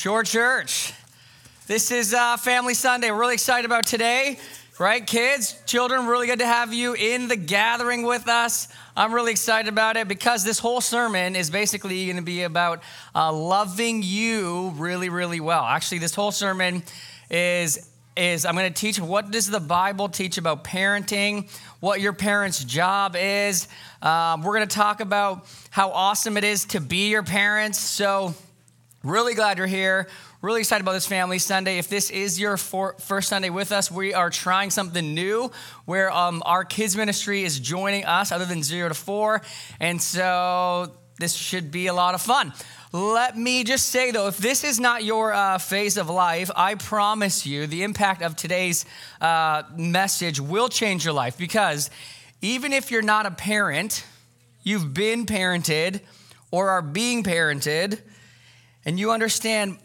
Shore Church. This is Family Sunday. We're really excited about today, right, kids? Children, really good to have you in the gathering with us. I'm really excited about it because this whole sermon is basically going to be about loving you really, really well. Actually, this whole sermon is I'm going to teach what does the Bible teach about parenting, what your parents' job is. We're going to talk about how awesome it is to be your parents. So really glad you're here. Really excited about this Family Sunday. If this is your first Sunday with us, we are trying something new where our kids ministry is joining us other than 0 to 4. And so this should be a lot of fun. Let me just say, though, if this is not your phase of life, I promise you the impact of today's message will change your life, because even if you're not a parent, you've been parented or are being parented, and you understand,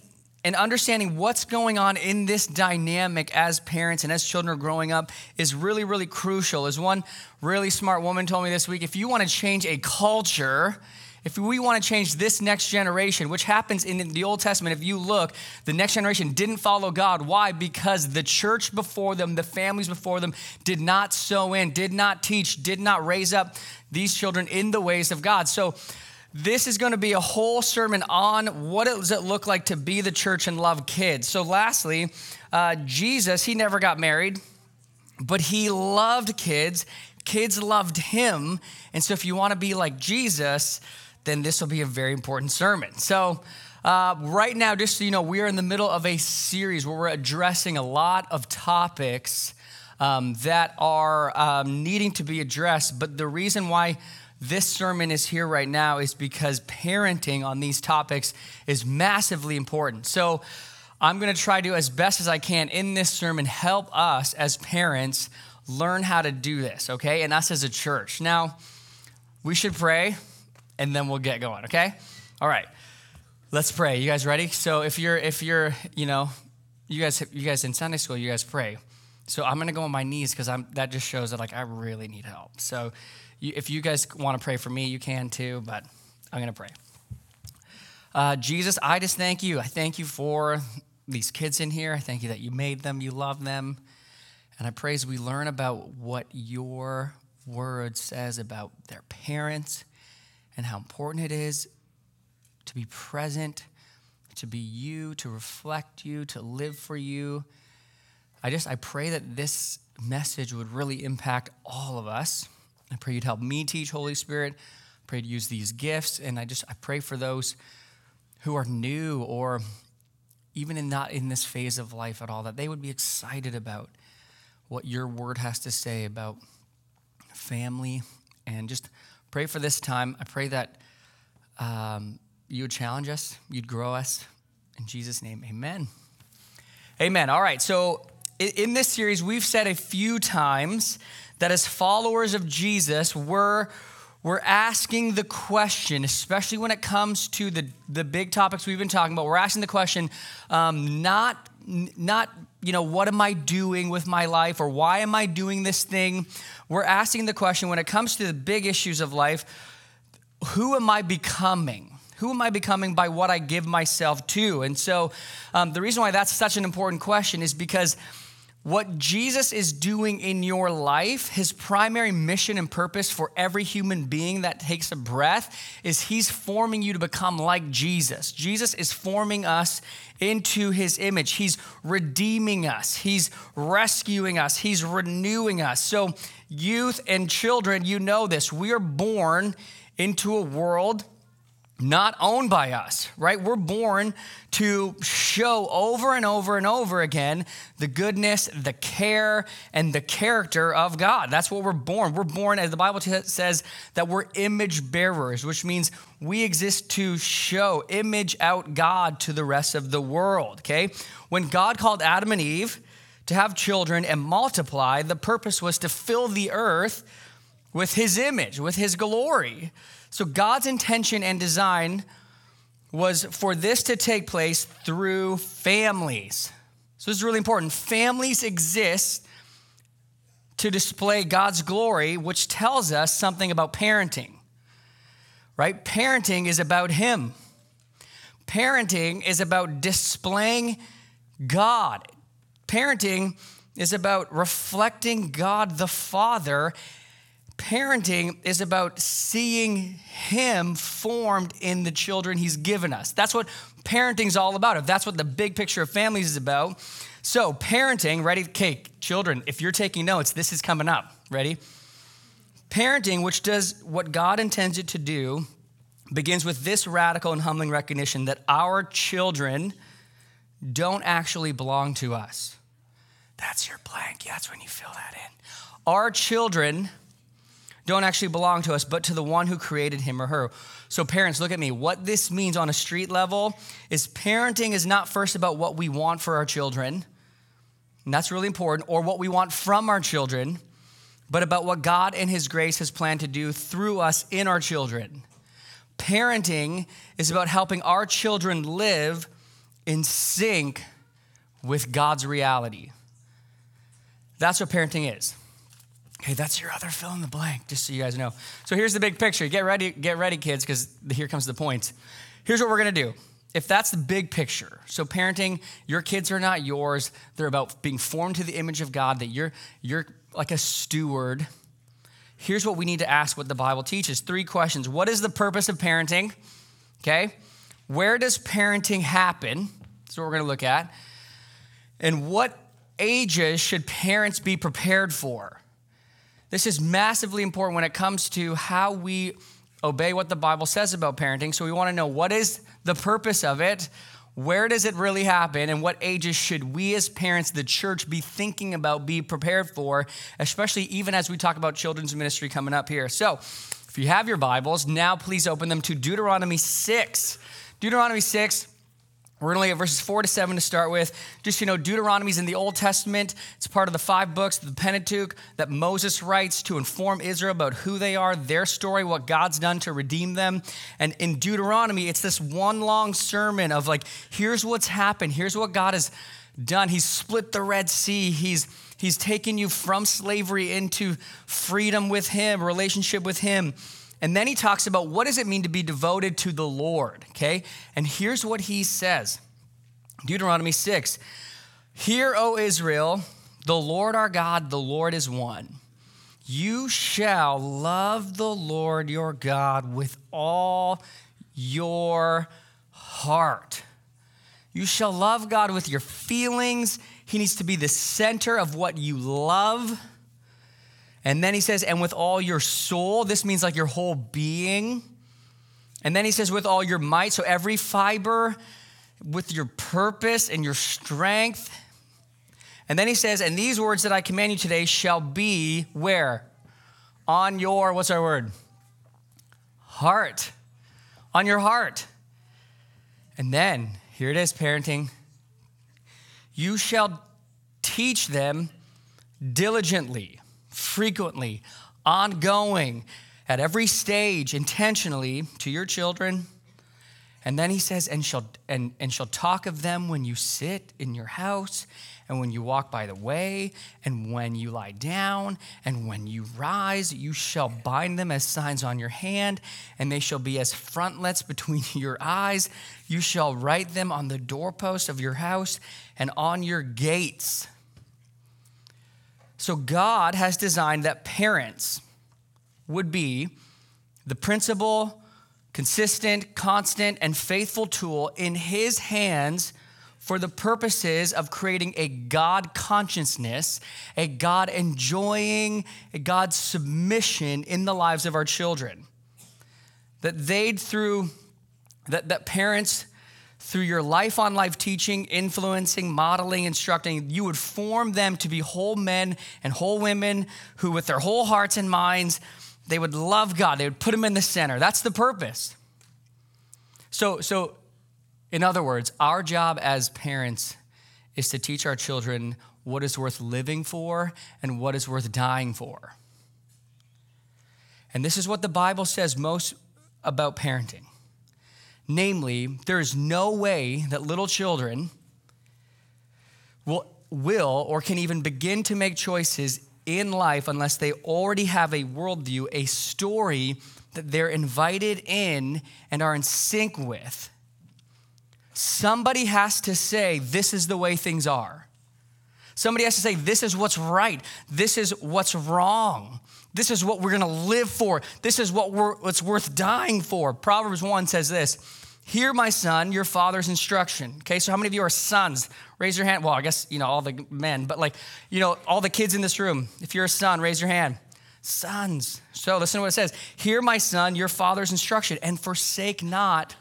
and understanding what's going on in this dynamic as parents and as children are growing up is really, really crucial. As one really smart woman told me this week, if you want to change a culture, if we want to change this next generation, which happens in the Old Testament, if you look, the next generation didn't follow God. Why? Because the church before them, the families before them did not sow in, did not teach, did not raise up these children in the ways of God. So this is going to be a whole sermon on what does it look like to be the church and love kids. So lastly, Jesus, he never got married, but he loved kids. Kids loved him. And so if you want to be like Jesus, then this will be a very important sermon. So right now, just so you know, we are in the middle of a series where we're addressing a lot of topics that are needing to be addressed. But the reason why this sermon is here right now is because parenting on these topics is massively important. So I'm going to try to, as best as I can in this sermon, help us as parents learn how to do this, okay? And us as a church. Now, we should pray, and then we'll get going, okay? All right, let's pray. You guys ready? So if you're, you know, you guys in Sunday school, you guys pray. So I'm going to go on my knees because that just shows that, like, I really need help. So if you guys want to pray for me, you can too, but I'm going to pray. Jesus, I just thank you. I thank you for these kids in here. I thank you that you made them, you love them. And I praise we learn about what your word says about their parents and how important it is to be present, to be you, to reflect you, to live for you. I pray that this message would really impact all of us. I pray you'd help me teach, Holy Spirit. I pray to use these gifts. And I pray for those who are new or even not in this phase of life at all, that they would be excited about what your word has to say about family. And just pray for this time. I pray that you would challenge us, you'd grow us. In Jesus' name, amen. Amen. All right, so in this series, we've said a few times that as followers of Jesus, we're asking the question, especially when it comes to the big topics we've been talking about, we're asking the question, not you know, what am I doing with my life or why am I doing this thing? We're asking the question when it comes to the big issues of life, who am I becoming? Who am I becoming by what I give myself to? And so the reason why that's such an important question is because what Jesus is doing in your life, his primary mission and purpose for every human being that takes a breath is he's forming you to become like Jesus. Jesus is forming us into his image. He's redeeming us. He's rescuing us. He's renewing us. So youth and children, you know this. We are born into a world not owned by us, right? We're born to show over and over and over again the goodness, the care, and the character of God. That's what we're born. We're born, as the Bible says, that we're image bearers, which means we exist to show, image out God to the rest of the world, okay? When God called Adam and Eve to have children and multiply, the purpose was to fill the earth with his image, with his glory. So God's intention and design was for this to take place through families. So this is really important. Families exist to display God's glory, which tells us something about parenting, right? Parenting is about him. Parenting is about displaying God. Parenting is about reflecting God the Father. Parenting is about seeing him formed in the children he's given us. That's what parenting's all about. If that's what the big picture of families is about. So parenting, ready? Okay, children, if you're taking notes, this is coming up. Ready? Parenting, which does what God intends it to do, begins with this radical and humbling recognition that our children don't actually belong to us. That's your blank. Yeah, that's when you fill that in. Our children don't actually belong to us, but to the one who created him or her. So parents, look at me. What this means on a street level is parenting is not first about what we want for our children, and that's really important, or what we want from our children, but about what God and his grace has planned to do through us in our children. Parenting is about helping our children live in sync with God's reality. That's what parenting is. Okay, that's your other fill in the blank, just so you guys know. So here's the big picture. Get ready, kids, because here comes the point. Here's what we're going to do. If that's the big picture, so parenting, your kids are not yours. They're about being formed to the image of God, that you're like a steward. Here's what we need to ask what the Bible teaches. 3 questions. What is the purpose of parenting? Okay. Where does parenting happen? That's what we're going to look at. And what ages should parents be prepared for? This is massively important when it comes to how we obey what the Bible says about parenting. So we want to know, what is the purpose of it? Where does it really happen? And what ages should we as parents, the church, be thinking about, be prepared for, especially even as we talk about children's ministry coming up here. So if you have your Bibles, now please open them to Deuteronomy 6. Deuteronomy 6, we're going to look at verses 4-7 to start with. Just, you know, Deuteronomy's in the Old Testament. It's part of the 5 books, the Pentateuch, that Moses writes to inform Israel about who they are, their story, what God's done to redeem them. And in Deuteronomy, it's this one long sermon of like, here's what's happened. Here's what God has done. He's split the Red Sea. He's taken you from slavery into freedom with him, relationship with him. And then he talks about what does it mean to be devoted to the Lord, okay? And here's what he says, Deuteronomy 6. Hear, O Israel, the Lord our God, the Lord is one. You shall love the Lord your God with all your heart. You shall love God with your feelings. He needs to be the center of what you love. And then he says, and with all your soul, this means like your whole being. And then he says, with all your might, so every fiber, with your purpose and your strength. And then he says, and these words that I command you today shall be where? On your, what's our word? Heart. On your heart. And then, here it is, parenting. You shall teach them diligently. Frequently, ongoing, at every stage, intentionally to your children. And then he says, and shall talk of them when you sit in your house, and when you walk by the way, and when you lie down, and when you rise, you shall bind them as signs on your hand, and they shall be as frontlets between your eyes. You shall write them on the doorposts of your house and on your gates. So God has designed that parents would be the principal, consistent, constant, and faithful tool in his hands for the purposes of creating a God consciousness, a God enjoying, a God submission in the lives of our children. That parents, through your life-on-life teaching, influencing, modeling, instructing, you would form them to be whole men and whole women who, with their whole hearts and minds, they would love God. They would put him in the center. That's the purpose. So in other words, our job as parents is to teach our children what is worth living for and what is worth dying for. And this is what the Bible says most about parenting. Namely, there is no way that little children will or can even begin to make choices in life unless they already have a worldview, a story that they're invited in and are in sync with. Somebody has to say, this is the way things are. Somebody has to say, this is what's right. This is what's wrong. This is what we're going to live for. This is what's worth dying for. Proverbs 1 says this, hear, my son, your father's instruction. Okay, so how many of you are sons? Raise your hand. Well, I guess, all the men, but all the kids in this room, if you're a son, raise your hand. Sons. So listen to what it says. Hear, my son, your father's instruction, and forsake not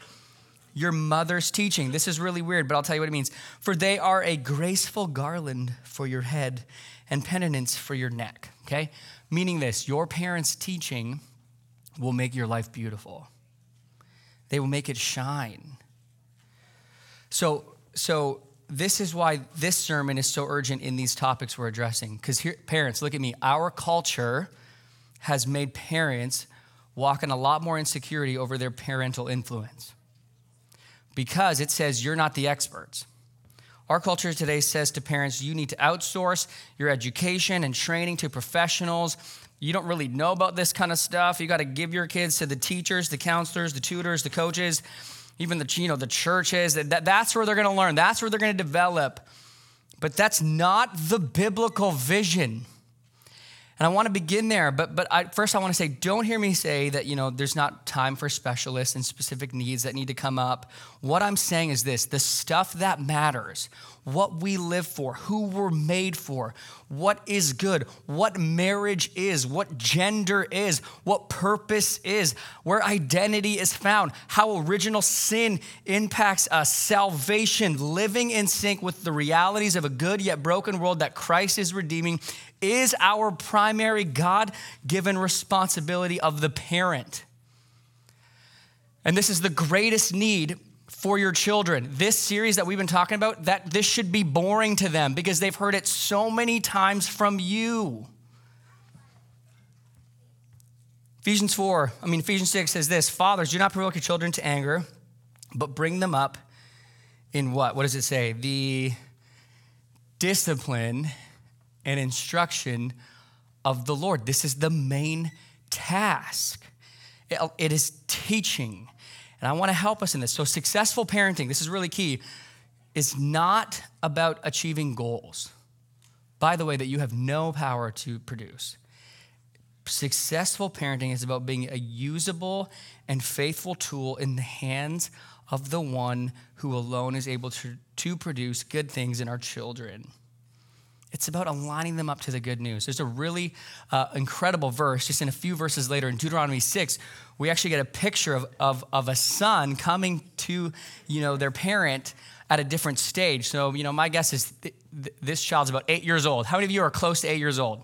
your mother's teaching. This is really weird, but I'll tell you what it means. For they are a graceful garland for your head and penitence for your neck, okay? Meaning this, your parents' teaching will make your life beautiful. They will make it shine. So this is why this sermon is so urgent in these topics we're addressing. Because here, parents, look at me. Our culture has made parents walk in a lot more insecurity over their parental influence. Because it says you're not the experts. Our culture today says to parents, you need to outsource your education and training to professionals. You don't really know about this kind of stuff. You got to give your kids to the teachers, the counselors, the tutors, the coaches, even the churches. That's where they're going to learn. That's where they're going to develop. But that's not the biblical vision. And I want to begin there, but first I want to say, don't hear me say that, there's not time for specialists and specific needs that need to come up. What I'm saying is this, the stuff that matters, what we live for, who we're made for, what is good, what marriage is, what gender is, what purpose is, where identity is found, how original sin impacts us, salvation, living in sync with the realities of a good yet broken world that Christ is redeeming, is our primary God-given responsibility of the parent. And this is the greatest need for your children. This series that we've been talking about, that this should be boring to them because they've heard it so many times from you. Ephesians 6 says this, fathers, do not provoke your children to anger, but bring them up in what? What does it say? The discipline and instruction of the Lord. This is the main task. It is teaching. And I want to help us in this. So successful parenting, this is really key, is not about achieving goals, by the way, that you have no power to produce. Successful parenting is about being a usable and faithful tool in the hands of the one who alone is able to produce good things in our children. It's about aligning them up to the good news. There's a really incredible verse, just in a few verses later in Deuteronomy 6, we actually get a picture of a son coming to their parent at a different stage. So my guess is this child's about 8 years old. How many of you are close to 8 years old?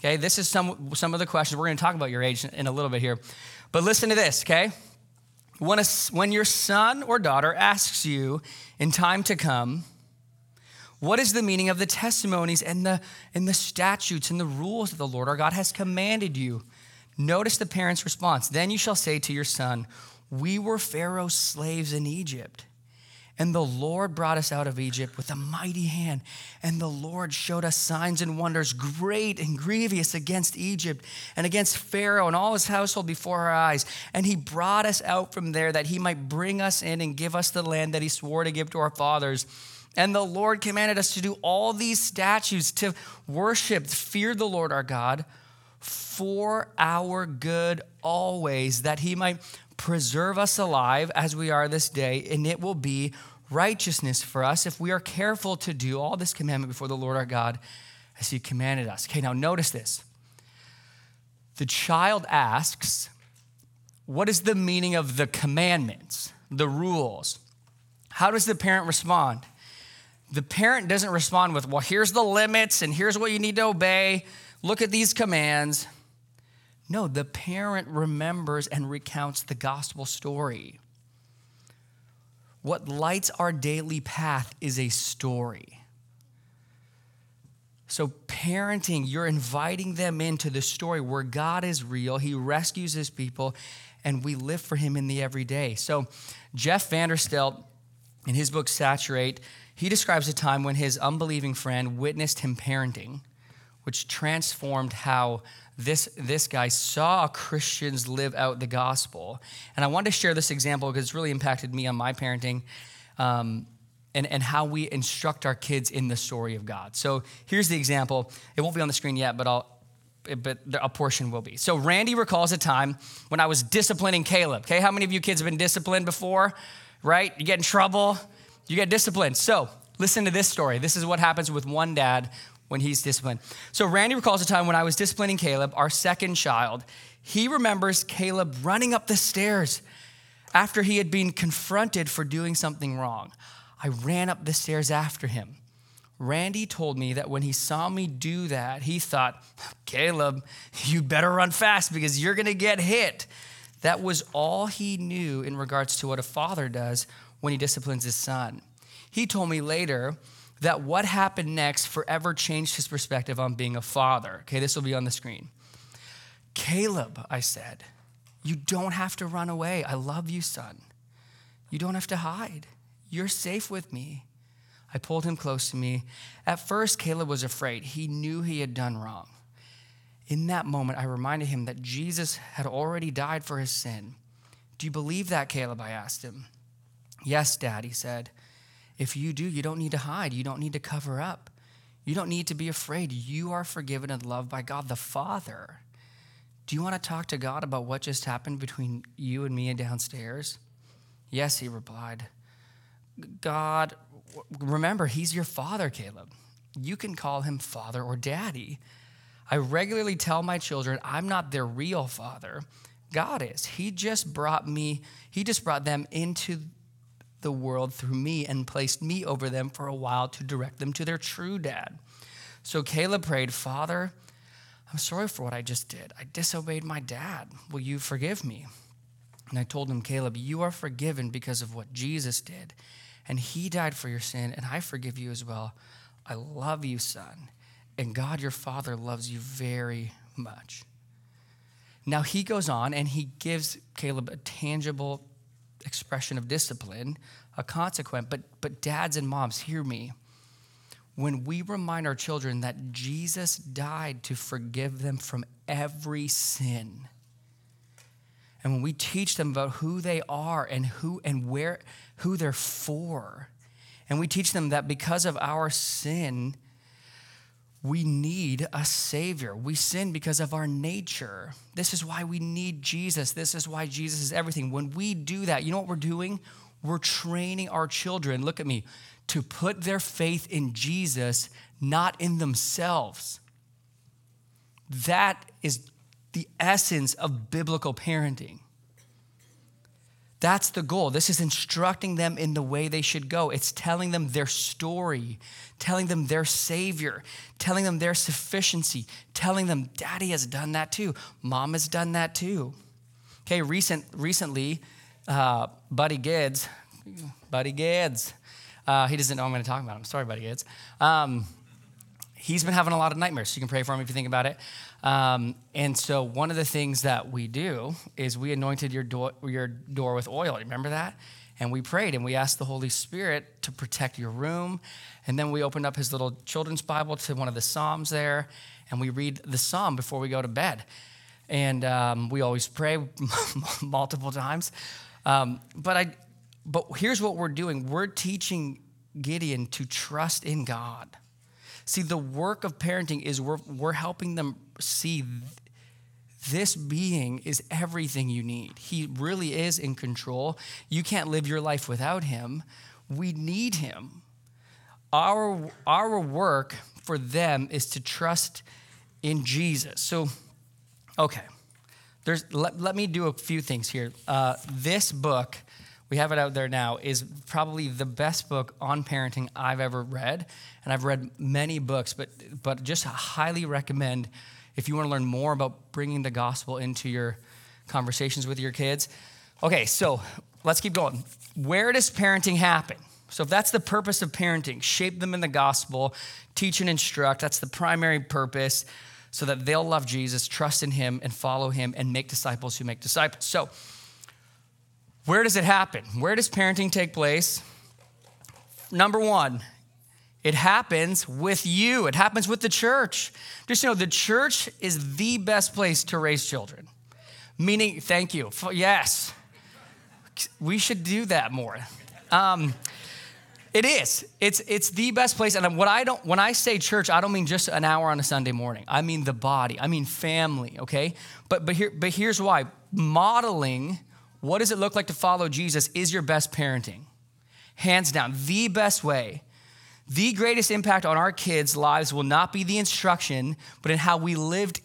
Okay, this is some of the questions. We're going to talk about your age in a little bit here. But listen to this, okay? When your son or daughter asks you in time to come, what is the meaning of the testimonies and the statutes and the rules that the Lord our God has commanded you? Notice the parent's response. Then you shall say to your son, we were Pharaoh's slaves in Egypt, and the Lord brought us out of Egypt with a mighty hand, and the Lord showed us signs and wonders great and grievous against Egypt and against Pharaoh and all his household before our eyes. And he brought us out from there that he might bring us in and give us the land that he swore to give to our fathers. And the Lord commanded us to do all these statutes, to worship, fear the Lord our God for our good always, that he might preserve us alive as we are this day. And it will be righteousness for us if we are careful to do all this commandment before the Lord our God as he commanded us. Okay, now notice this. The child asks, what is the meaning of the commandments, the rules? How does the parent respond? The parent doesn't respond with, well, here's the limits and here's what you need to obey. Look at these commands. No, the parent remembers and recounts the gospel story. What lights our daily path is a story. So parenting, you're inviting them into the story where God is real. He rescues his people and we live for him in the everyday. So Jeff Vanderstelt, in his book, Saturate, he describes a time when his unbelieving friend witnessed him parenting, which transformed how this guy saw Christians live out the gospel. And I wanted to share this example because it's really impacted me on my parenting. and how we instruct our kids in the story of God. So here's the example. It won't be on the screen yet, but a portion will be. So Randy recalls a time when I was disciplining Caleb. Okay, how many of you kids have been disciplined before, right? You get in trouble, you get disciplined. So listen to this story. This is what happens with one dad when he's disciplined. So Randy recalls a time when I was disciplining Caleb, our second child. He remembers Caleb running up the stairs after he had been confronted for doing something wrong. I ran up the stairs after him. Randy told me that when he saw me do that, he thought, Caleb, you better run fast because you're going to get hit. That was all he knew in regards to what a father does when he disciplines his son. He told me later that what happened next forever changed his perspective on being a father. Okay, this will be on the screen. Caleb, I said, you don't have to run away. I love you, son. You don't have to hide. You're safe with me. I pulled him close to me. At first, Caleb was afraid. He knew he had done wrong. In that moment, I reminded him that Jesus had already died for his sin. Do you believe that, Caleb? I asked him. Yes, Dad, he said. If you do, you don't need to hide. You don't need to cover up. You don't need to be afraid. You are forgiven and loved by God the Father. Do you want to talk to God about what just happened between you and me and downstairs? Yes, he replied. God, remember, he's your father, Caleb. You can call him father or daddy. I regularly tell my children I'm not their real father. God is. He just brought them into the world through me and placed me over them for a while to direct them to their true dad. So Caleb prayed, Father, I'm sorry for what I just did. I disobeyed my dad. Will you forgive me? And I told him, Caleb, you are forgiven because of what Jesus did. And he died for your sin, and I forgive you as well. I love you, son. And God, your father, loves you very much. Now he goes on and he gives Caleb a tangible expression of discipline, a consequence. But dads and moms, hear me. When we remind our children that Jesus died to forgive them from every sin, and when we teach them about who they are and who they're for, and we teach them that because of our sin, we need a savior. We sin because of our nature. This is why we need Jesus. This is why Jesus is everything. When we do that, you know what we're doing? We're training our children, look at me, to put their faith in Jesus, not in themselves. That is the essence of biblical parenting. That's the goal. This is instructing them in the way they should go. It's telling them their story, telling them their savior, telling them their sufficiency, telling them daddy has done that too. Mom has done that too. Okay, recently, Buddy Gads. He doesn't know I'm going to talk about him. Sorry, Buddy Gads. He's been having a lot of nightmares, so you can pray for him if you think about it. And so one of the things that we do is we anointed your door with oil. Remember that? And we prayed, and we asked the Holy Spirit to protect your room. And then we opened up his little children's Bible to one of the Psalms there, and we read the Psalm before we go to bed. And we always pray multiple times. But here's what we're doing. We're teaching Gideon to trust in God. See, the work of parenting is we're helping them see this being is everything you need. He really is in control. You can't live your life without him. We need him. Our work for them is to trust in Jesus. So, okay, let me do a few things here. This book, we have it out there now, is probably the best book on parenting I've ever read. And I've read many books, but just highly recommend if you want to learn more about bringing the gospel into your conversations with your kids. Okay, so let's keep going. Where does parenting happen? So if that's the purpose of parenting, shape them in the gospel, teach and instruct, that's the primary purpose, so that they'll love Jesus, trust in him, and follow him, and make disciples who make disciples. So where does it happen? Where does parenting take place? Number one, it happens with you. It happens with the church. Just know the church is the best place to raise children. Meaning, thank you. Yes, we should do that more. It is. It's the best place. And when I say church, I don't mean just an hour on a Sunday morning. I mean the body. I mean family, okay? But here's why. Modeling what does it look like to follow Jesus is your best parenting. Hands down, the best way. The greatest impact on our kids' lives will not be the instruction, but in how we lived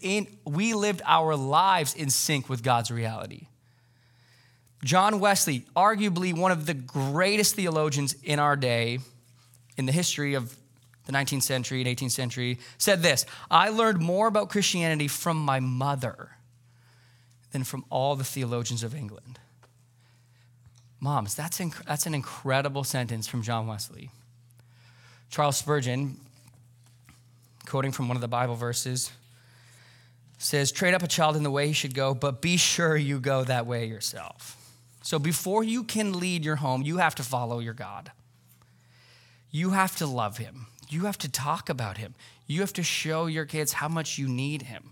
our lives in sync with God's reality. John Wesley, arguably one of the greatest theologians in our day, in the history of the 19th century and 18th century, said this: I learned more about Christianity from my mother than from all the theologians of England. Moms, that's an incredible sentence from John Wesley. Charles Spurgeon, quoting from one of the Bible verses, says, train up a child in the way he should go, but be sure you go that way yourself. So before you can lead your home, you have to follow your God. You have to love him. You have to talk about him. You have to show your kids how much you need him.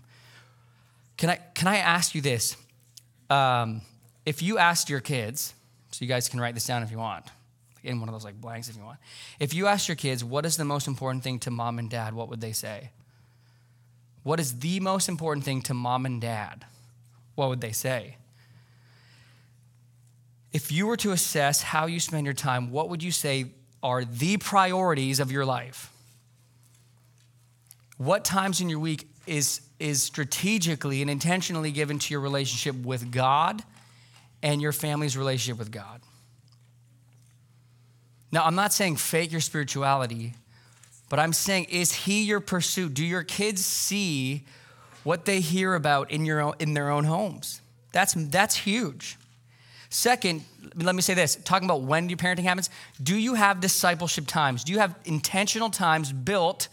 Can I ask you this? If you asked your kids, so you guys can write this down if you want, in one of those like blanks if you want. If you asked your kids, what is the most important thing to mom and dad, what would they say? What is the most important thing to mom and dad? What would they say? If you were to assess how you spend your time, what would you say are the priorities of your life? What times in your week is strategically and intentionally given to your relationship with God and your family's relationship with God? Now, I'm not saying fake your spirituality, but I'm saying, is he your pursuit? Do your kids see what they hear about in their own homes? That's huge. Second, let me say this, talking about when your parenting happens, do you have discipleship times? Do you have intentional times built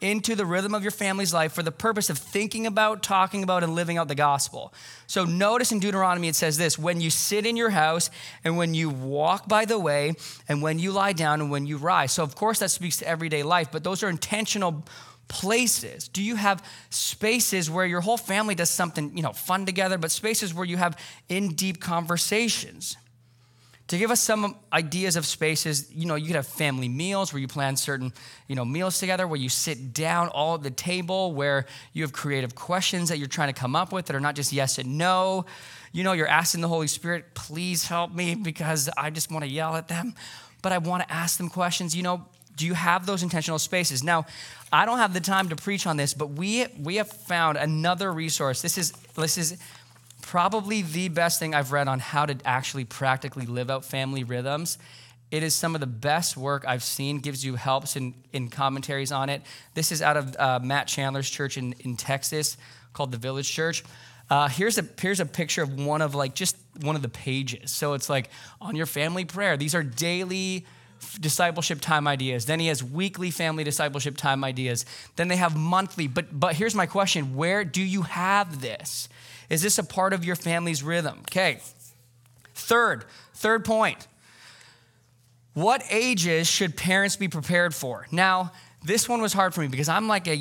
into the rhythm of your family's life for the purpose of thinking about, talking about, and living out the gospel? So notice in Deuteronomy, it says this: when you sit in your house and when you walk by the way and when you lie down and when you rise. So of course that speaks to everyday life, but those are intentional places. Do you have spaces where your whole family does something, fun together, but spaces where you have in-depth conversations? To give us some ideas of spaces, you could have family meals where you plan certain, meals together, where you sit down all at the table, where you have creative questions that you're trying to come up with that are not just yes and no. You're asking the Holy Spirit, please help me because I just want to yell at them, but I want to ask them questions. Do you have those intentional spaces? Now, I don't have the time to preach on this, but we have found another resource. This is probably the best thing I've read on how to actually practically live out family rhythms. It is some of the best work I've seen, gives you helps in commentaries on it. This is out of Matt Chandler's church in Texas called The Village Church. Here's a picture of one of the pages. So it's like on your family prayer. These are daily discipleship time ideas. Then he has weekly family discipleship time ideas. Then they have monthly. But here's my question. Where do you have this? Is this a part of your family's rhythm? Okay. Third point. What ages should parents be prepared for? Now, this one was hard for me because I'm like we're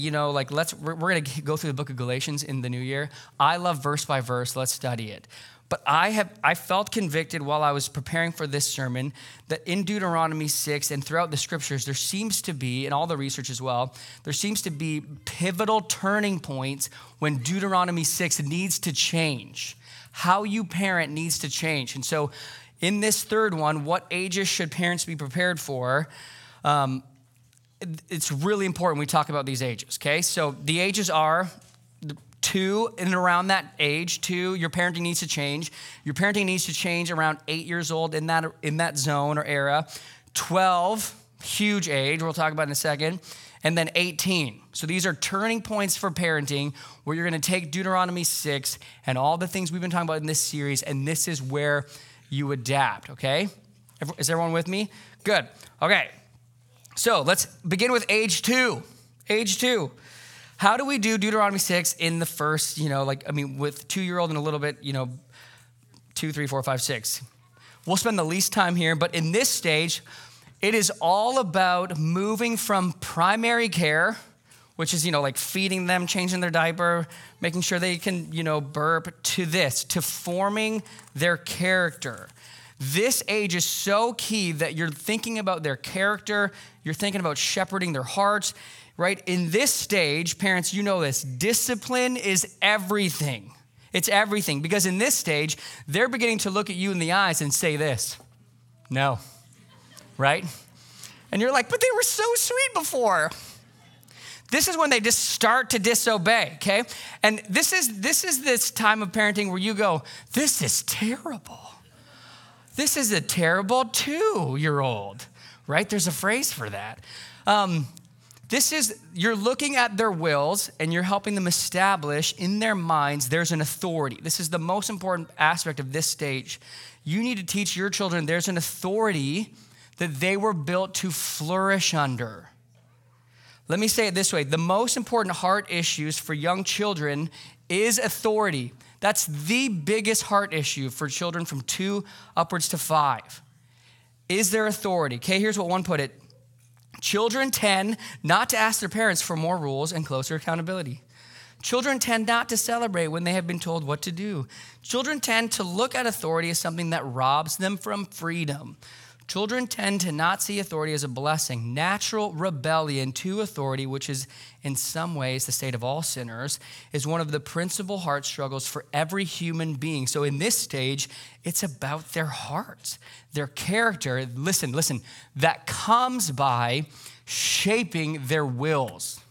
going to go through the book of Galatians in the new year. I love verse by verse. Let's study it. But I felt convicted while I was preparing for this sermon that in Deuteronomy 6 and throughout the scriptures, there seems to be, and all the research as well, there seems to be pivotal turning points when Deuteronomy 6 needs to change. How you parent needs to change. And so in this third one, what ages should parents be prepared for? It's really important we talk about these ages, okay? So the ages are 2 and around that age, 2, your parenting needs to change. Your parenting needs to change around 8 years old in that zone or era. 12, huge age, we'll talk about in a second. And then 18. So these are turning points for parenting where you're going to take Deuteronomy 6 and all the things we've been talking about in this series, and this is where you adapt, okay? Is everyone with me? Good. Okay. So let's begin with age 2. Age 2. How do we do Deuteronomy 6 in the first, with 2-year-old and a little bit, 2, 3, 4, 5, 6? We'll spend the least time here, but in this stage, it is all about moving from primary care, which is, feeding them, changing their diaper, making sure they can, burp, to forming their character. This age is so key that you're thinking about their character. You're thinking about shepherding their hearts, right? In this stage, parents, you know this, discipline is everything. It's everything, because in this stage, they're beginning to look at you in the eyes and say this, no, right? And you're like, but they were so sweet before. This is when they just start to disobey, okay? And this is this time of parenting where you go, this is terrible. This is a terrible 2-year-old, right? There's a phrase for that. You're looking at their wills and you're helping them establish in their minds there's an authority. This is the most important aspect of this stage. You need to teach your children there's an authority that they were built to flourish under. Let me say it this way. The most important heart issues for young children is authority. That's the biggest heart issue for children from 2 upwards to 5. Is there authority? Okay, here's what one put it. Children tend not to ask their parents for more rules and closer accountability. Children tend not to celebrate when they have been told what to do. Children tend to look at authority as something that robs them from freedom. Children tend to not see authority as a blessing. Natural rebellion to authority, which is in some ways the state of all sinners, is one of the principal heart struggles for every human being. So in this stage, it's about their hearts, their character. Listen, that comes by shaping their wills.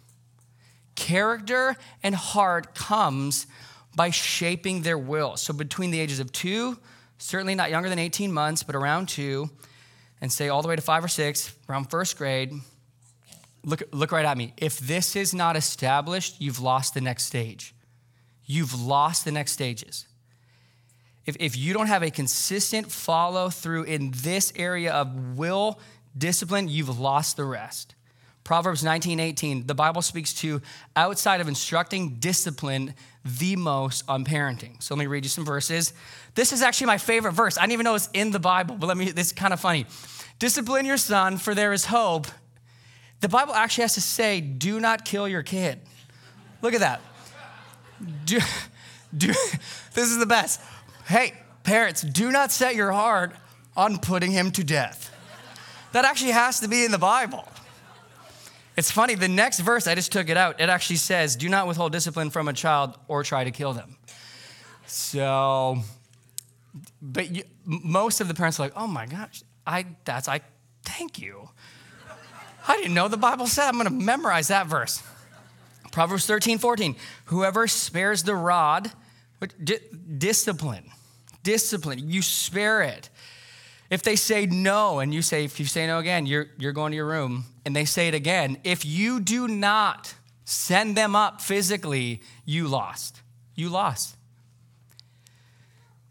Character and heart comes by shaping their will. So between the ages of 2, certainly not younger than 18 months, but around 2, and say all the way to 5 or 6, around first grade, look right at me. If this is not established, you've lost the next stage. You've lost the next stages. If you don't have a consistent follow through in this area of will discipline, you've lost the rest. Proverbs 19:18, the Bible speaks to outside of instructing, discipline the most on parenting. So let me read you some verses. This is actually my favorite verse. I didn't even know it's in the Bible, but this is kind of funny. Discipline your son, for there is hope. The Bible actually has to say, do not kill your kid. Look at that. This is the best. Hey, parents, do not set your heart on putting him to death. That actually has to be in the Bible. It's funny, the next verse, I just took it out. It actually says, do not withhold discipline from a child or try to kill them. So, but most of the parents are like, oh my gosh, thank you. I didn't know the Bible said, I'm gonna memorize that verse. Proverbs 13:14, whoever spares the rod, discipline, you spare it. If they say no, and if you say no again, you're going to your room, and they say it again, if you do not send them up physically, you lost. You lost.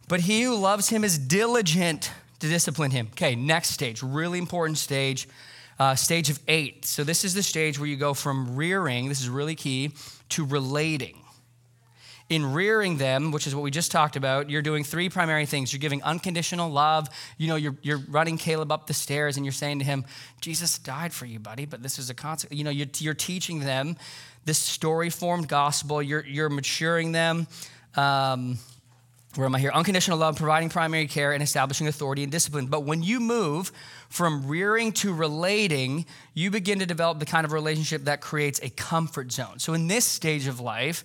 But he who loves him is diligent to discipline him. Okay, next stage, really important stage, stage of 8. So this is the stage where you go from rearing, this is really key, to relating. In rearing them, which is what we just talked about, you're doing 3 primary things. You're giving unconditional love. You're running Caleb up the stairs and you're saying to him, Jesus died for you, buddy, but this is a consequence. You're teaching them this story-formed gospel. You're maturing them. Where am I here? Unconditional love, providing primary care, and establishing authority and discipline. But when you move from rearing to relating, you begin to develop the kind of relationship that creates a comfort zone. So in this stage of life,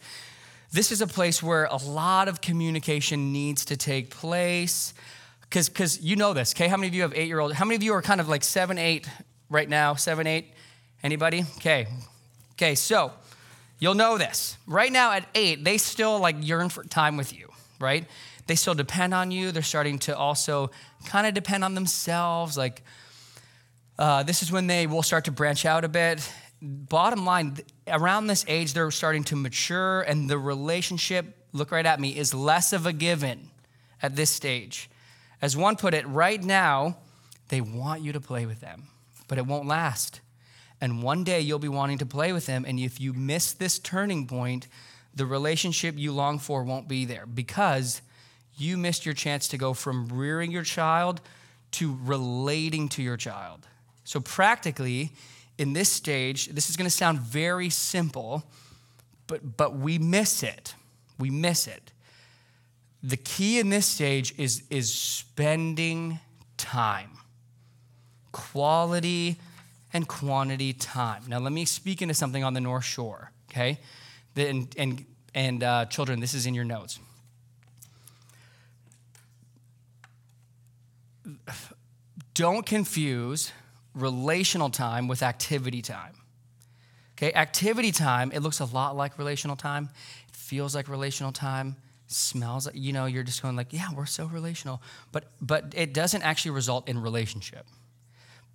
this is a place where a lot of communication needs to take place because you know this, okay? How many of you have 8-year-olds? How many of you are kind of like 7, 8 right now? 7, 8? Anybody? Okay, so you'll know this. Right now at 8, they still like yearn for time with you, right? They still depend on you. They're starting to also kind of depend on themselves. Like this is when they will start to branch out a bit. Bottom line, around this age, they're starting to mature, and the relationship, look right at me, is less of a given at this stage. As one put it, right now, they want you to play with them, but it won't last. And one day you'll be wanting to play with them, and if you miss this turning point, the relationship you long for won't be there because you missed your chance to go from rearing your child to relating to your child. So practically, in this stage, this is going to sound very simple, but we miss it. The key in this stage is spending time, quality and quantity time. Now, let me speak into something on the North Shore, okay? And children, this is in your notes. Don't confuse relational time with activity time. Okay, activity time, it looks a lot like relational time. It feels like relational time, smells like, you know, you're just going like, yeah, we're so relational. But it doesn't actually result in relationship.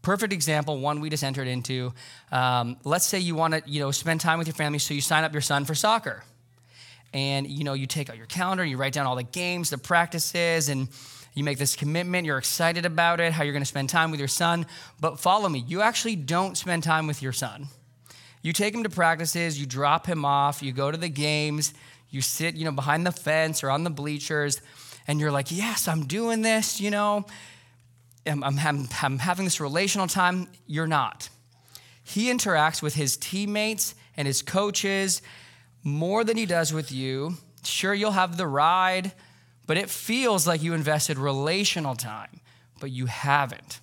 Perfect example, one we just entered into. Let's say you want to, spend time with your family, so you sign up your son for soccer. And, you take out your calendar, you write down all the games, the practices, and you make this commitment, you're excited about it, how you're going to spend time with your son. But follow me, you actually don't spend time with your son. You take him to practices, you drop him off, you go to the games, you sit, behind the fence or on the bleachers, and you're like, yes, I'm doing this, I'm having this relational time. You're not. He interacts with his teammates and his coaches more than he does with you. Sure, you'll have the ride, but it feels like you invested relational time, but you haven't,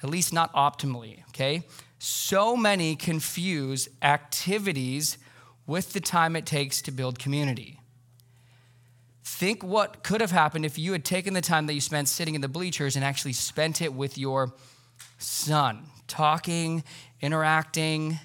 at least not optimally, okay? So many confuse activities with the time it takes to build community. Think what could have happened if you had taken the time that you spent sitting in the bleachers and actually spent it with your son, talking, interacting,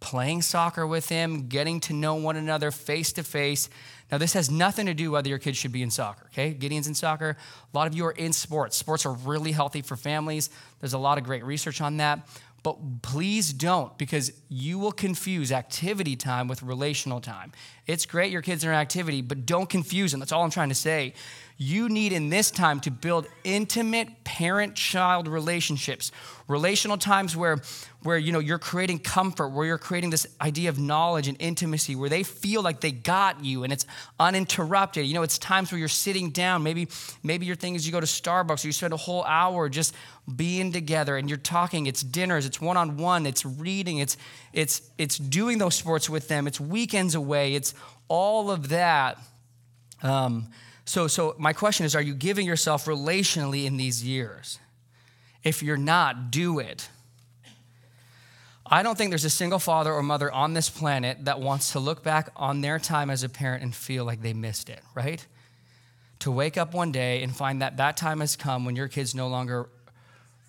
playing soccer with him, getting to know one another face to face. Now, this has nothing to do whether your kids should be in soccer, okay? Gideon's in soccer. A lot of you are in sports. Sports are really healthy for families. There's a lot of great research on that. But please don't, because you will confuse activity time with relational time. It's great your kids are in activity, but don't confuse them. That's all I'm trying to say. You need in this time to build intimate parent-child relationships, relational times where you're creating comfort, where you're creating this idea of knowledge and intimacy, where they feel like they got you and it's uninterrupted. It's times where you're sitting down. Maybe your thing is you go to Starbucks or you spend a whole hour just being together and you're talking. It's dinners, it's one-on-one, it's reading, it's doing those sports with them, it's weekends away, it's all of that. So my question is, are you giving yourself relationally in these years? If you're not, do it. I don't think there's a single father or mother on this planet that wants to look back on their time as a parent and feel like they missed it, right? To wake up one day and find that time has come when your kid's no longer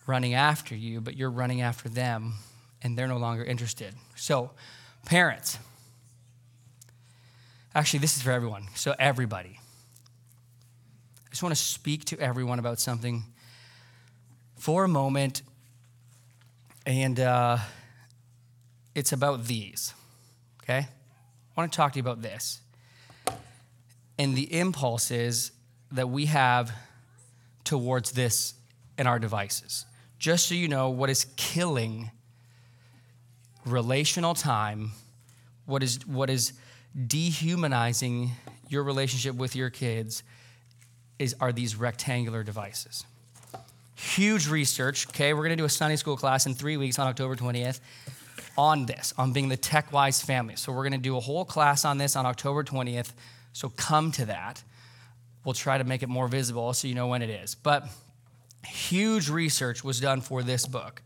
running after you, but you're running after them, and they're no longer interested. So, parents. Actually, this is for everyone, so everybody. I just want to speak to everyone about something for a moment, and it's about these, okay? I want to talk to you about this and the impulses that we have towards this in our devices. Just so you know what is killing relational time, what is dehumanizing your relationship with your kids are these rectangular devices. Huge research, okay? We're going to do a Sunday school class in 3 weeks on October 20th on this, on being the tech-wise family. So we're going to do a whole class on this on October 20th, so come to that. We'll try to make it more visible so you know when it is. But huge research was done for this book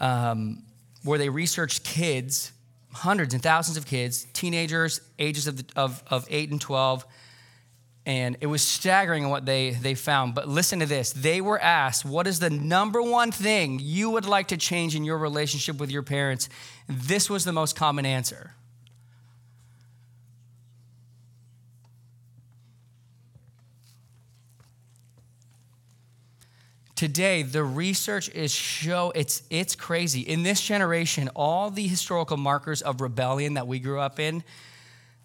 where they researched kids, hundreds and thousands of kids, teenagers, ages of 8 and 12, and it was staggering what they found. But listen to this. They were asked, what is the number one thing you would like to change in your relationship with your parents? This was the most common answer. Today, the research is it's crazy. In this generation, all the historical markers of rebellion that we grew up in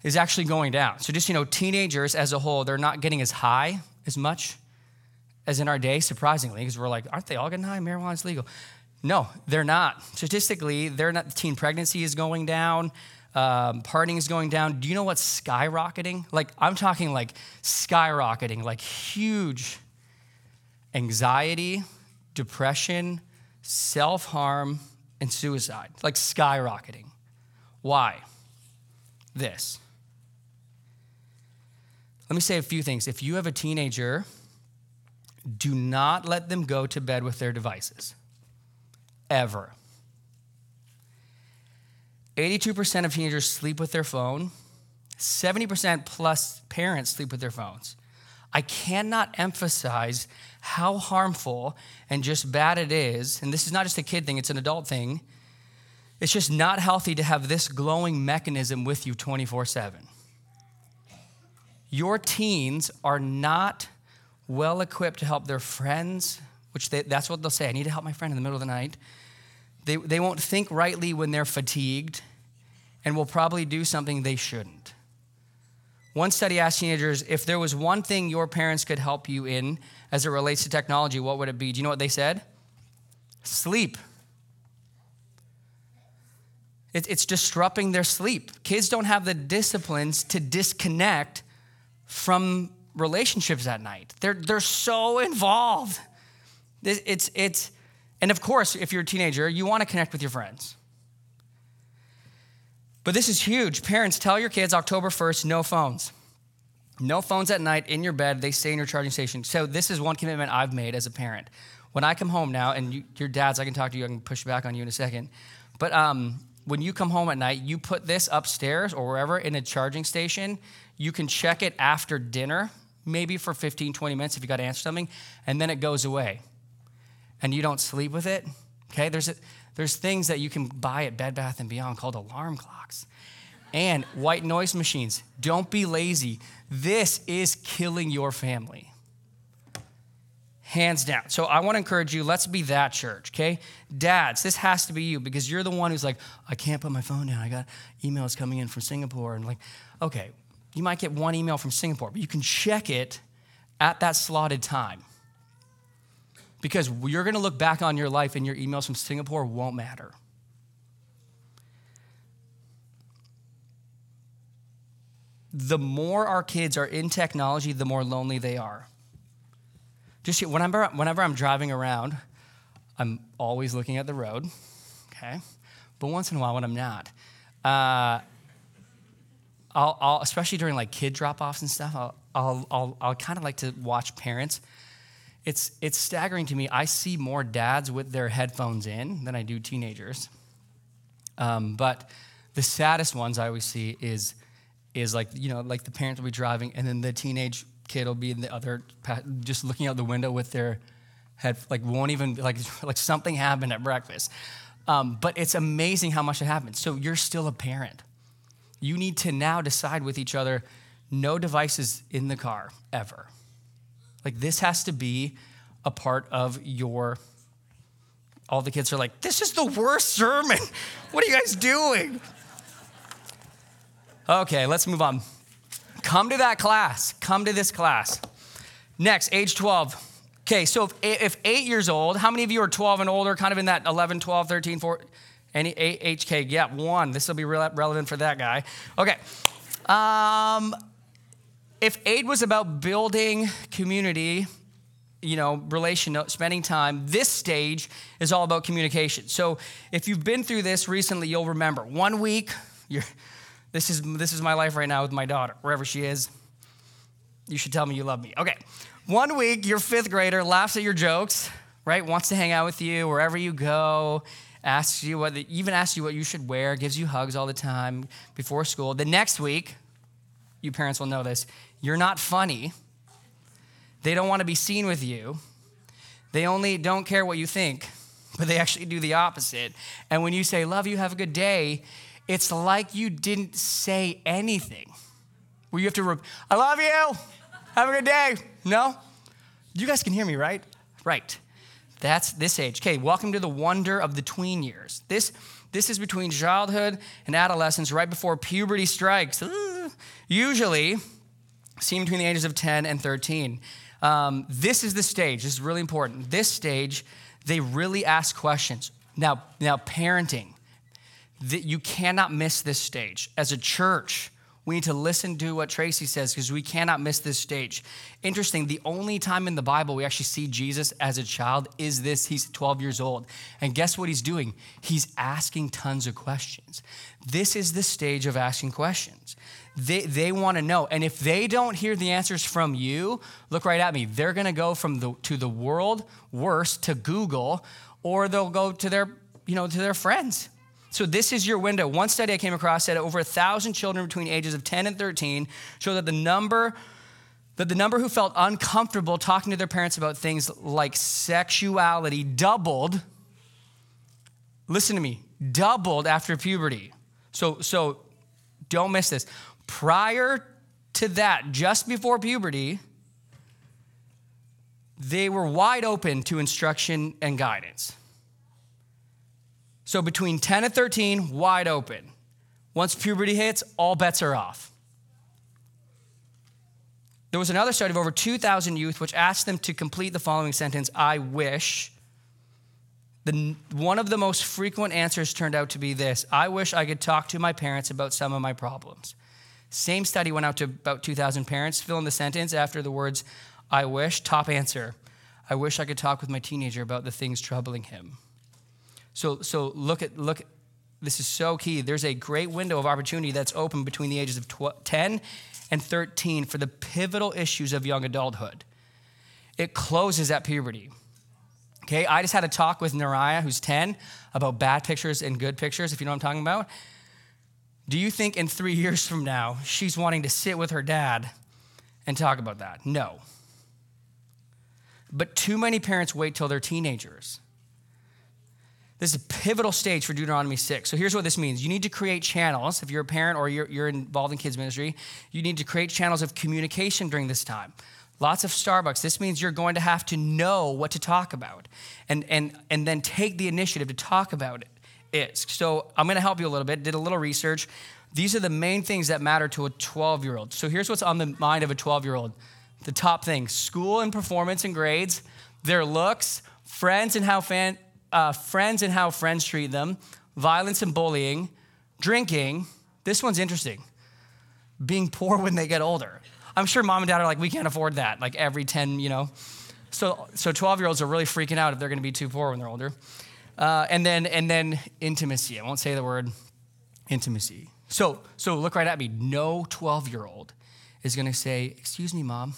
is actually going down. So just, teenagers as a whole, they're not getting as high as much as in our day, surprisingly, because we're like, aren't they all getting high? Marijuana's legal. No, they're not. Statistically, they're not. Teen pregnancy is going down. Partying is going down. Do you know what's skyrocketing? I'm talking skyrocketing, huge anxiety, depression, self-harm, and suicide, skyrocketing. Why? This. Let me say a few things. If you have a teenager, do not let them go to bed with their devices, ever. 82% of teenagers sleep with their phone. 70% plus parents sleep with their phones. I cannot emphasize how harmful and just bad it is. And this is not just a kid thing, it's an adult thing. It's just not healthy to have this glowing mechanism with you 24/7. Your teens are not well equipped to help their friends, which that's what they'll say. I need to help my friend in the middle of the night. They won't think rightly when they're fatigued and will probably do something they shouldn't. One study asked teenagers, if there was one thing your parents could help you in as it relates to technology, what would it be? Do you know what they said? Sleep. It's disrupting their sleep. Kids don't have the disciplines to disconnect from relationships at night. They're so involved. And of course, if you're a teenager, you want to connect with your friends. But this is huge. Parents, tell your kids October 1st, no phones. No phones at night, in your bed. They stay in your charging station. So this is one commitment I've made as a parent. When I come home now, and your dad's, I can talk to you, I can push back on you in a second. But when you come home at night, you put this upstairs or wherever in a charging station. You can check it after dinner, maybe for 15, 20 minutes if you got to answer something, and then it goes away. And you don't sleep with it, okay? There's things that you can buy at Bed Bath & Beyond called alarm clocks and white noise machines. Don't be lazy. This is killing your family, hands down. So I want to encourage you, let's be that church, okay? Dads, this has to be you, because you're the one who's like, I can't put my phone down. I got emails coming in from Singapore. And like, okay, you might get one email from Singapore, but you can check it at that slotted time. Because you're going to look back on your life and your emails from Singapore won't matter. The more our kids are in technology, the more lonely they are. Just whenever I'm driving around, I'm always looking at the road, okay? But once in a while when I'm not, I'll especially during like kid drop-offs and stuff, I'll kind of like to watch parents. It's staggering to me. I see more dads with their headphones in than I do teenagers. But the saddest ones I always see is like, you know, like the parents will be driving and then the teenage kid will be in the other, just looking out the window with their head, like won't even, like something happened at breakfast. But it's amazing how much it happens. So you're still a parent. You need to now decide with each other, no devices in the car ever. Like this has to be a part of your, all the kids are like, this is the worst sermon. What are you guys doing? Okay, let's move on. Come to that class. Come to this class. Next, age 12. Okay, so if 8 years old, how many of you are 12 and older, kind of in that 11, 12, 13, 14, any HK? Yeah, one. This will be relevant for that guy. Okay. If aid was about building community, you know, relational, spending time, this stage is all about communication. So if you've been through this recently, you'll remember. 1 week, this is my life right now with my daughter, wherever she is. You should tell me you love me. Okay. 1 week, your fifth grader laughs at your jokes, right? Wants to hang out with you wherever you go, asks you what you should wear, gives you hugs all the time before school. The next week, you parents will know this, you're not funny. They don't want to be seen with you. They only don't care what you think, but they actually do the opposite. And when you say, love you, have a good day, it's like you didn't say anything. Well, you have to, I love you, have a good day. No? You guys can hear me, right? Right. That's this age. Okay, welcome to the wonder of the tween years. This is between childhood and adolescence, right before puberty strikes. Usually seen between the ages of 10 and 13. This is the stage. This is really important. This stage, they really ask questions. Now parenting, you cannot miss this stage. As a church, We need to listen to what Tracy says because we cannot miss this stage. Interesting, the only time in the Bible we actually see Jesus as a child is this. He's 12 years old. And guess what he's doing? He's asking tons of questions. This is the stage of asking questions. They want to know. And if they don't hear the answers from you, look right at me. They're going to go to the world, worse, to Google, or they'll go to their friends. So this is your window. One study I came across said over 1,000 children between ages of 10 and 13 show that the number who felt uncomfortable talking to their parents about things like sexuality doubled, listen to me, doubled after puberty. So don't miss this. Prior to that, just before puberty, they were wide open to instruction and guidance. So between 10 and 13, wide open. Once puberty hits, all bets are off. There was another study of over 2,000 youth which asked them to complete the following sentence, I wish. One of the most frequent answers turned out to be this, I wish I could talk to my parents about some of my problems. Same study went out to about 2,000 parents. Fill in the sentence after the words, I wish. Top answer, I wish I could talk with my teenager about the things troubling him. So look at, this is so key. There's a great window of opportunity that's open between the ages of 10 and 13 for the pivotal issues of young adulthood. It closes at puberty. Okay, I just had a talk with Naraya, who's 10, about bad pictures and good pictures, if you know what I'm talking about. Do you think in 3 years from now, she's wanting to sit with her dad and talk about that? No. But too many parents wait till they're teenagers. This is a pivotal stage for Deuteronomy 6. So here's what this means. You need to create channels. If you're a parent or you're involved in kids ministry, you need to create channels of communication during this time. Lots of Starbucks. This means you're going to have to know what to talk about and then take the initiative to talk about it. So I'm going to help you a little bit. Did a little research. These are the main things that matter to a 12-year-old. So here's what's on the mind of a 12-year-old. The top things, school and performance and grades, their looks, friends and how friends treat them, violence and bullying, drinking. This one's interesting. Being poor when they get older. I'm sure mom and dad are like, we can't afford that. Like every 10, you know. So 12-year-olds are really freaking out if they're going to be too poor when they're older. And then intimacy. I won't say the word intimacy. So look right at me. No 12-year-old is going to say, excuse me, mom.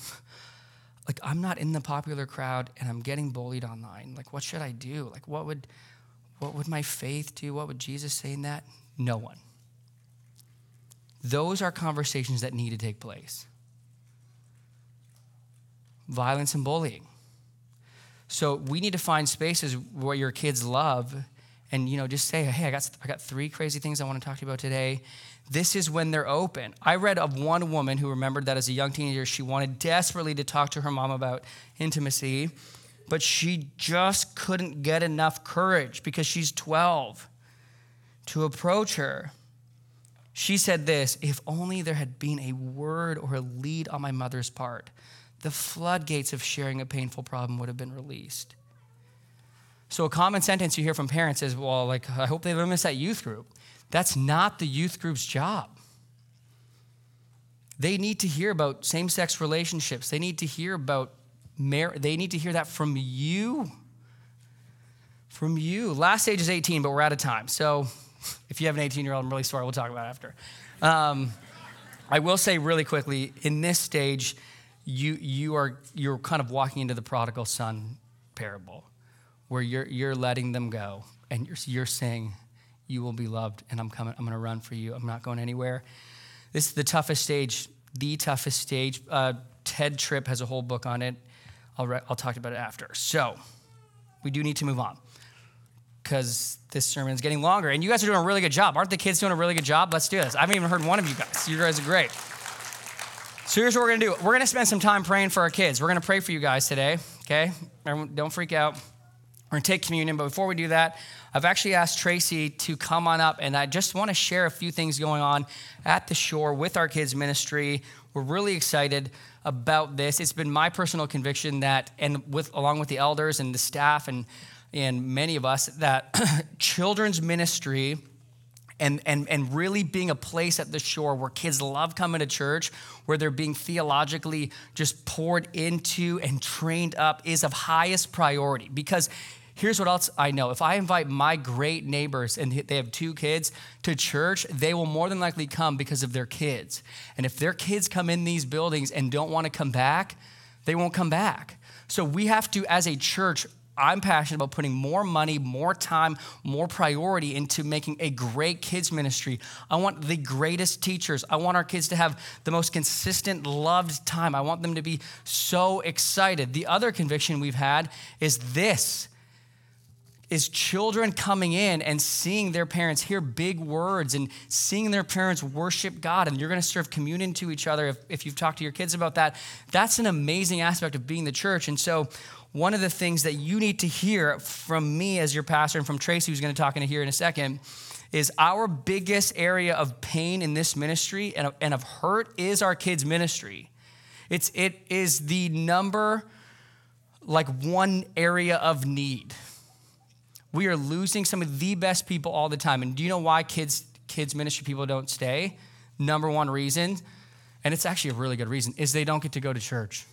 Like, I'm not in the popular crowd and I'm getting bullied online. Like, what should I do? Like, what would my faith do? What would Jesus say in that? No one. Those are conversations that need to take place. Violence and bullying. So we need to find spaces where your kids love and, you know, just say, hey, I got three crazy things I want to talk to you about today. This is when they're open. I read of one woman who remembered that as a young teenager, she wanted desperately to talk to her mom about intimacy, but she just couldn't get enough courage because she's 12 to approach her. She said this, if only there had been a word or a lead on my mother's part, the floodgates of sharing a painful problem would have been released. So a common sentence you hear from parents is, well, like, I hope they don't miss that youth group. That's not the youth group's job. They need to hear about same-sex relationships. They need to hear about marriage. They need to hear that from you. From you. Last stage is 18, but we're out of time. So if you have an 18-year-old, I'm really sorry. We'll talk about it after. I will say really quickly, in this stage, you're kind of walking into the prodigal son parable, where you're letting them go and you're saying, you will be loved, and I'm coming. I'm going to run for you. I'm not going anywhere. This is the toughest stage, the toughest stage. Ted Tripp has a whole book on it. I'll talk about it after. So we do need to move on because this sermon's getting longer, and you guys are doing a really good job. Aren't the kids doing a really good job? Let's do this. I haven't even heard one of you guys. You guys are great. So here's what we're going to do. We're going to spend some time praying for our kids. We're going to pray for you guys today, okay? Everyone, don't freak out. We're going to take communion, but before we do that, I've actually asked Tracy to come on up, and I just want to share a few things going on at the Shore with our kids' ministry. We're really excited about this. It's been my personal conviction that, and along with the elders and the staff and many of us, that children's ministry and really being a place at the shore where kids love coming to church, where they're being theologically just poured into and trained up is of highest priority. Because here's what else I know. If I invite my great neighbors and they have two kids to church, they will more than likely come because of their kids. And if their kids come in these buildings and don't want to come back, they won't come back. So we have to, as a church, I'm passionate about putting more money, more time, more priority into making a great kids ministry. I want the greatest teachers. I want our kids to have the most consistent, loved time. I want them to be so excited. The other conviction we've had is this, is children coming in and seeing their parents hear big words and seeing their parents worship God, and you're going to serve communion to each other if you've talked to your kids about that. That's an amazing aspect of being the church. And so one of the things that you need to hear from me as your pastor and from Tracy, who's going to talk in here in a second, is our biggest area of pain in this ministry and of hurt is our kids' ministry. It is the number, like, one area of need. We are losing some of the best people all the time. And do you know why kids' ministry people don't stay? Number one reason, and it's actually a really good reason, is they don't get to go to church.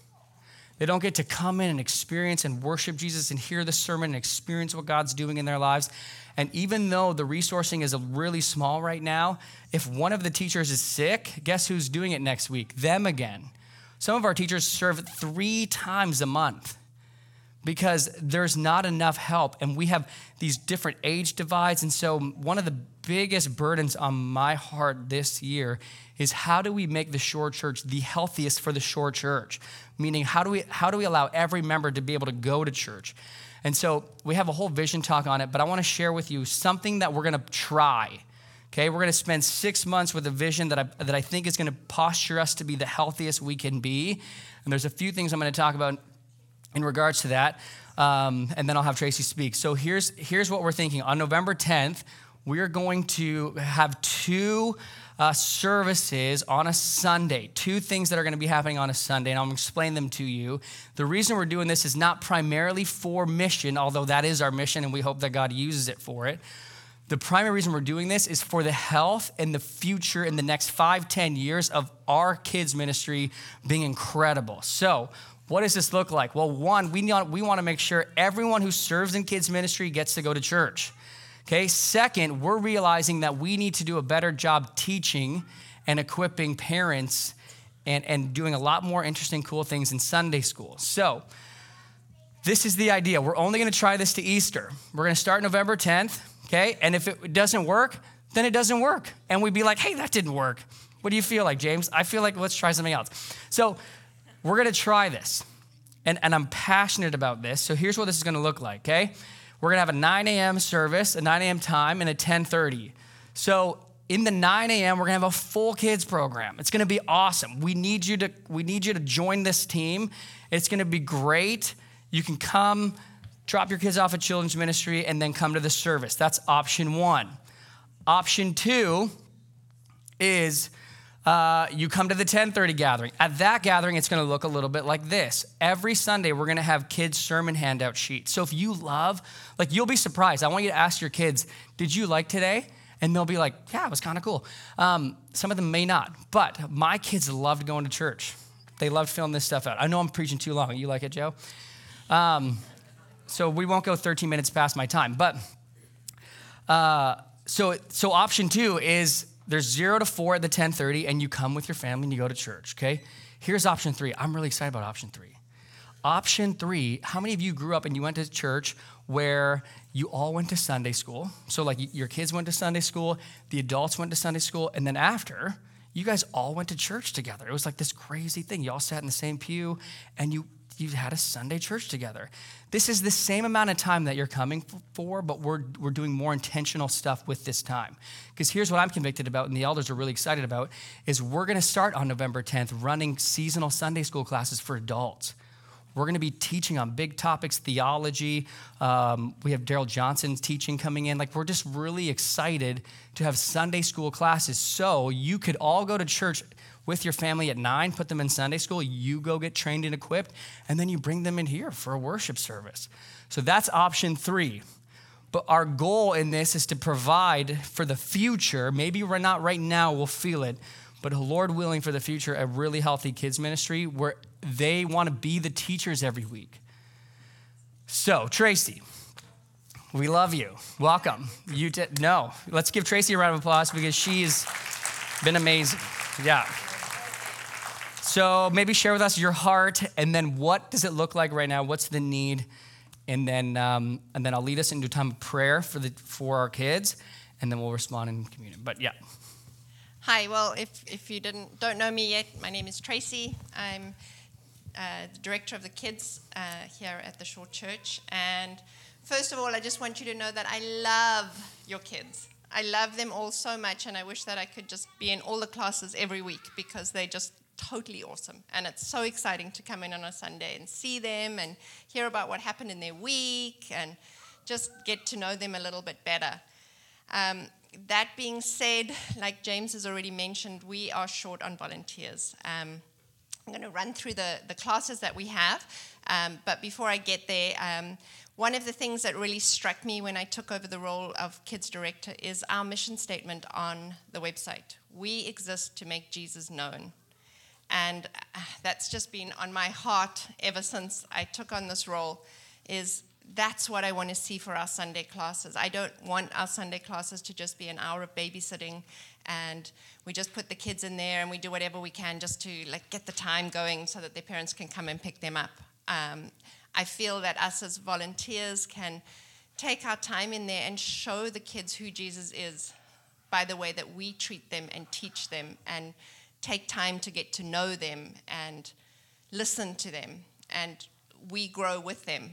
They don't get to come in and experience and worship Jesus and hear the sermon and experience what God's doing in their lives. And even though the resourcing is really small right now, if one of the teachers is sick, guess who's doing it next week? Them again. Some of our teachers serve 3 times a month because there's not enough help, and we have these different age divides. And so one of the biggest burdens on my heart this year is, how do we make the Shore Church the healthiest for the Shore Church? Meaning, how do we allow every member to be able to go to church? And so we have a whole vision talk on it, but I want to share with you something that we're going to try. Okay, we're going to spend 6 months with a vision that I think is going to posture us to be the healthiest we can be. And there's a few things I'm going to talk about in regards to that, and then I'll have Tracy speak. So here's what we're thinking. On November 10th, we are going to have 2 services on a Sunday, 2 things that are going to be happening on a Sunday, and I'm going to explain them to you. The reason we're doing this is not primarily for mission, although that is our mission, and we hope that God uses it for it. The primary reason we're doing this is for the health and the future in the next 5-10 years of our kids' ministry being incredible. So what does this look like? Well, one, we want to make sure everyone who serves in kids' ministry gets to go to church. Okay, second, we're realizing that we need to do a better job teaching and equipping parents and doing a lot more interesting, cool things in Sunday school. So this is the idea. We're only going to try this to Easter. We're going to start November 10th, okay? And if it doesn't work, then it doesn't work. And we'd be like, hey, that didn't work. What do you feel like, James? I feel like let's try something else. So we're going to try this, and I'm passionate about this. So here's what this is going to look like, okay? We're going to have a 9 a.m. service, a 9 a.m. time, and a 10:30. So in the 9 a.m., we're going to have a full kids program. It's going to be awesome. We need you to join this team. It's going to be great. You can come, drop your kids off at children's ministry, and then come to the service. That's option one. Option two is you come to the 10:30 gathering. At that gathering, it's going to look a little bit like this. Every Sunday, we're going to have kids' sermon handout sheets. So if you love, like, you'll be surprised. I want you to ask your kids, did you like today? And they'll be like, yeah, it was kind of cool. Some of them may not, but my kids loved going to church. They loved filling this stuff out. I know I'm preaching too long. You like it, Joe? So we won't go 13 minutes past my time. But so option two is, there's 0 to 4 at the 10:30, and you come with your family and you go to church, okay? Here's option three. I'm really excited about option three. Option three, how many of you grew up and you went to church where you all went to Sunday school? So, like, your kids went to Sunday school, the adults went to Sunday school, and then after, you guys all went to church together. It was like this crazy thing. You all sat in the same pew, and you had a Sunday church together. This is the same amount of time that you're coming for, but we're doing more intentional stuff with this time. Because here's what I'm convicted about, and the elders are really excited about, is we're going to start on November 10th running seasonal Sunday school classes for adults. We're going to be teaching on big topics, theology. We have Daryl Johnson's teaching coming in. Like, we're just really excited to have Sunday school classes. So you could all go to church with your family at 9, put them in Sunday school, you go get trained and equipped, and then you bring them in here for a worship service. So that's option three. But our goal in this is to provide for the future. Maybe we're not right now, we'll feel it. But Lord willing, for the future, a really healthy kids ministry where they want to be the teachers every week. So, Tracy, we love you. Welcome. Let's give Tracy a round of applause because she's been amazing. Yeah. So maybe share with us your heart, and then what does it look like right now? What's the need? And then I'll lead us into a time of prayer for our kids, and then we'll respond in communion. But yeah. Hi, well, if you don't know me yet, my name is Tracy. I'm the director of the kids here at the Shore Church. And first of all, I just want you to know that I love your kids. I love them all so much, and I wish that I could just be in all the classes every week because they're just totally awesome. And it's so exciting to come in on a Sunday and see them and hear about what happened in their week and just get to know them a little bit better. That being said, like James has already mentioned, we are short on volunteers. I'm going to run through the classes that we have, but before I get there, one of the things that really struck me when I took over the role of Kids Director is our mission statement on the website. We exist to make Jesus known, and that's just been on my heart ever since I took on this role, is that's what I want to see for our Sunday classes. I don't want our Sunday classes to just be an hour of babysitting and we just put the kids in there and we do whatever we can just to like get the time going so that their parents can come and pick them up. I feel that us as volunteers can take our time in there and show the kids who Jesus is by the way that we treat them and teach them and take time to get to know them and listen to them, and we grow with them.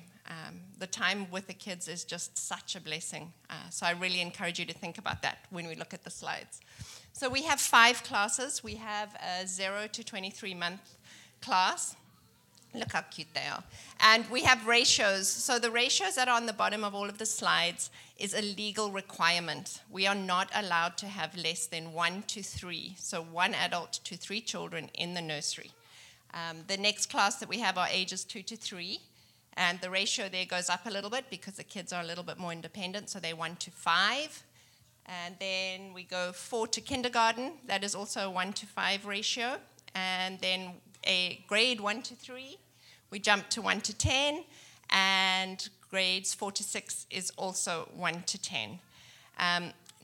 The time with the kids is just such a blessing. So I really encourage you to think about that when we look at the slides. So we have 5 classes. We have a 0 to 23-month class. Look how cute they are. And we have ratios. So the ratios that are on the bottom of all of the slides is a legal requirement. We are not allowed to have less than 1 to 3. So 1 adult to 3 children in the nursery. The next class that we have are ages 2 to 3. And the ratio there goes up a little bit because the kids are a little bit more independent, so they're 1 to 5. And then we go 4 to kindergarten. That is also a 1 to 5 ratio. And then a grade 1 to 3, we jump to 1 to 10. And grades 4 to 6 is also 1 to 10.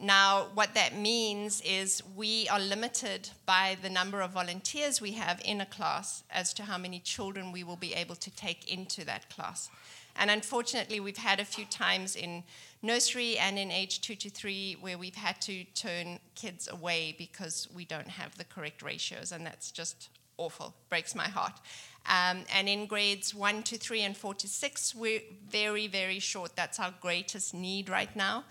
Now, what that means is we are limited by the number of volunteers we have in a class as to how many children we will be able to take into that class. And unfortunately, we've had a few times in nursery and in age 2 to 3 where we've had to turn kids away because we don't have the correct ratios, and that's just awful. Breaks my heart. And in grades 1 to 3 and 4 to 6, we're very, very short. That's our greatest need right now.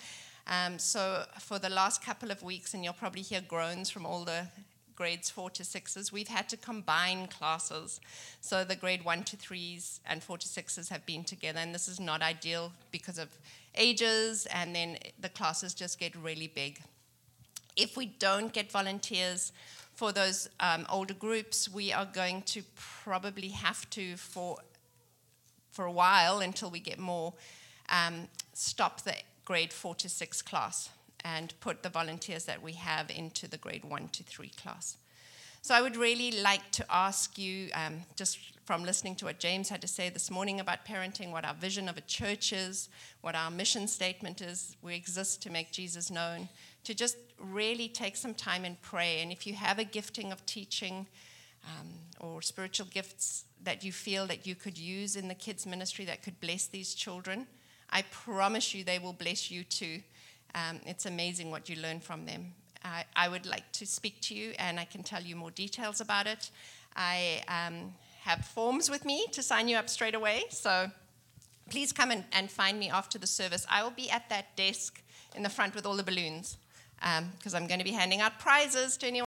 So for the last couple of weeks, and you'll probably hear groans from all the grades 4 to 6s, we've had to combine classes. So the grade 1 to 3s and 4 to 6s have been together, and this is not ideal because of ages, and then the classes just get really big. If we don't get volunteers for those older groups, we are going to probably have to, for a while until we get more, stop the grade 4 to 6 class and put the volunteers that we have into the grade 1 to 3 class. So I would really like to ask you, just from listening to what James had to say this morning about parenting, what our vision of a church is, what our mission statement is, we exist to make Jesus known, to just really take some time and pray. And if you have a gifting of teaching or spiritual gifts that you feel that you could use in the kids' ministry that could bless these children, I promise you they will bless you too. It's amazing what you learn from them. I would like to speak to you, and I can tell you more details about it. I have forms with me to sign you up straight away, so please come and find me after the service. I will be at that desk in the front with all the balloons because I'm going to be handing out prizes to anyone.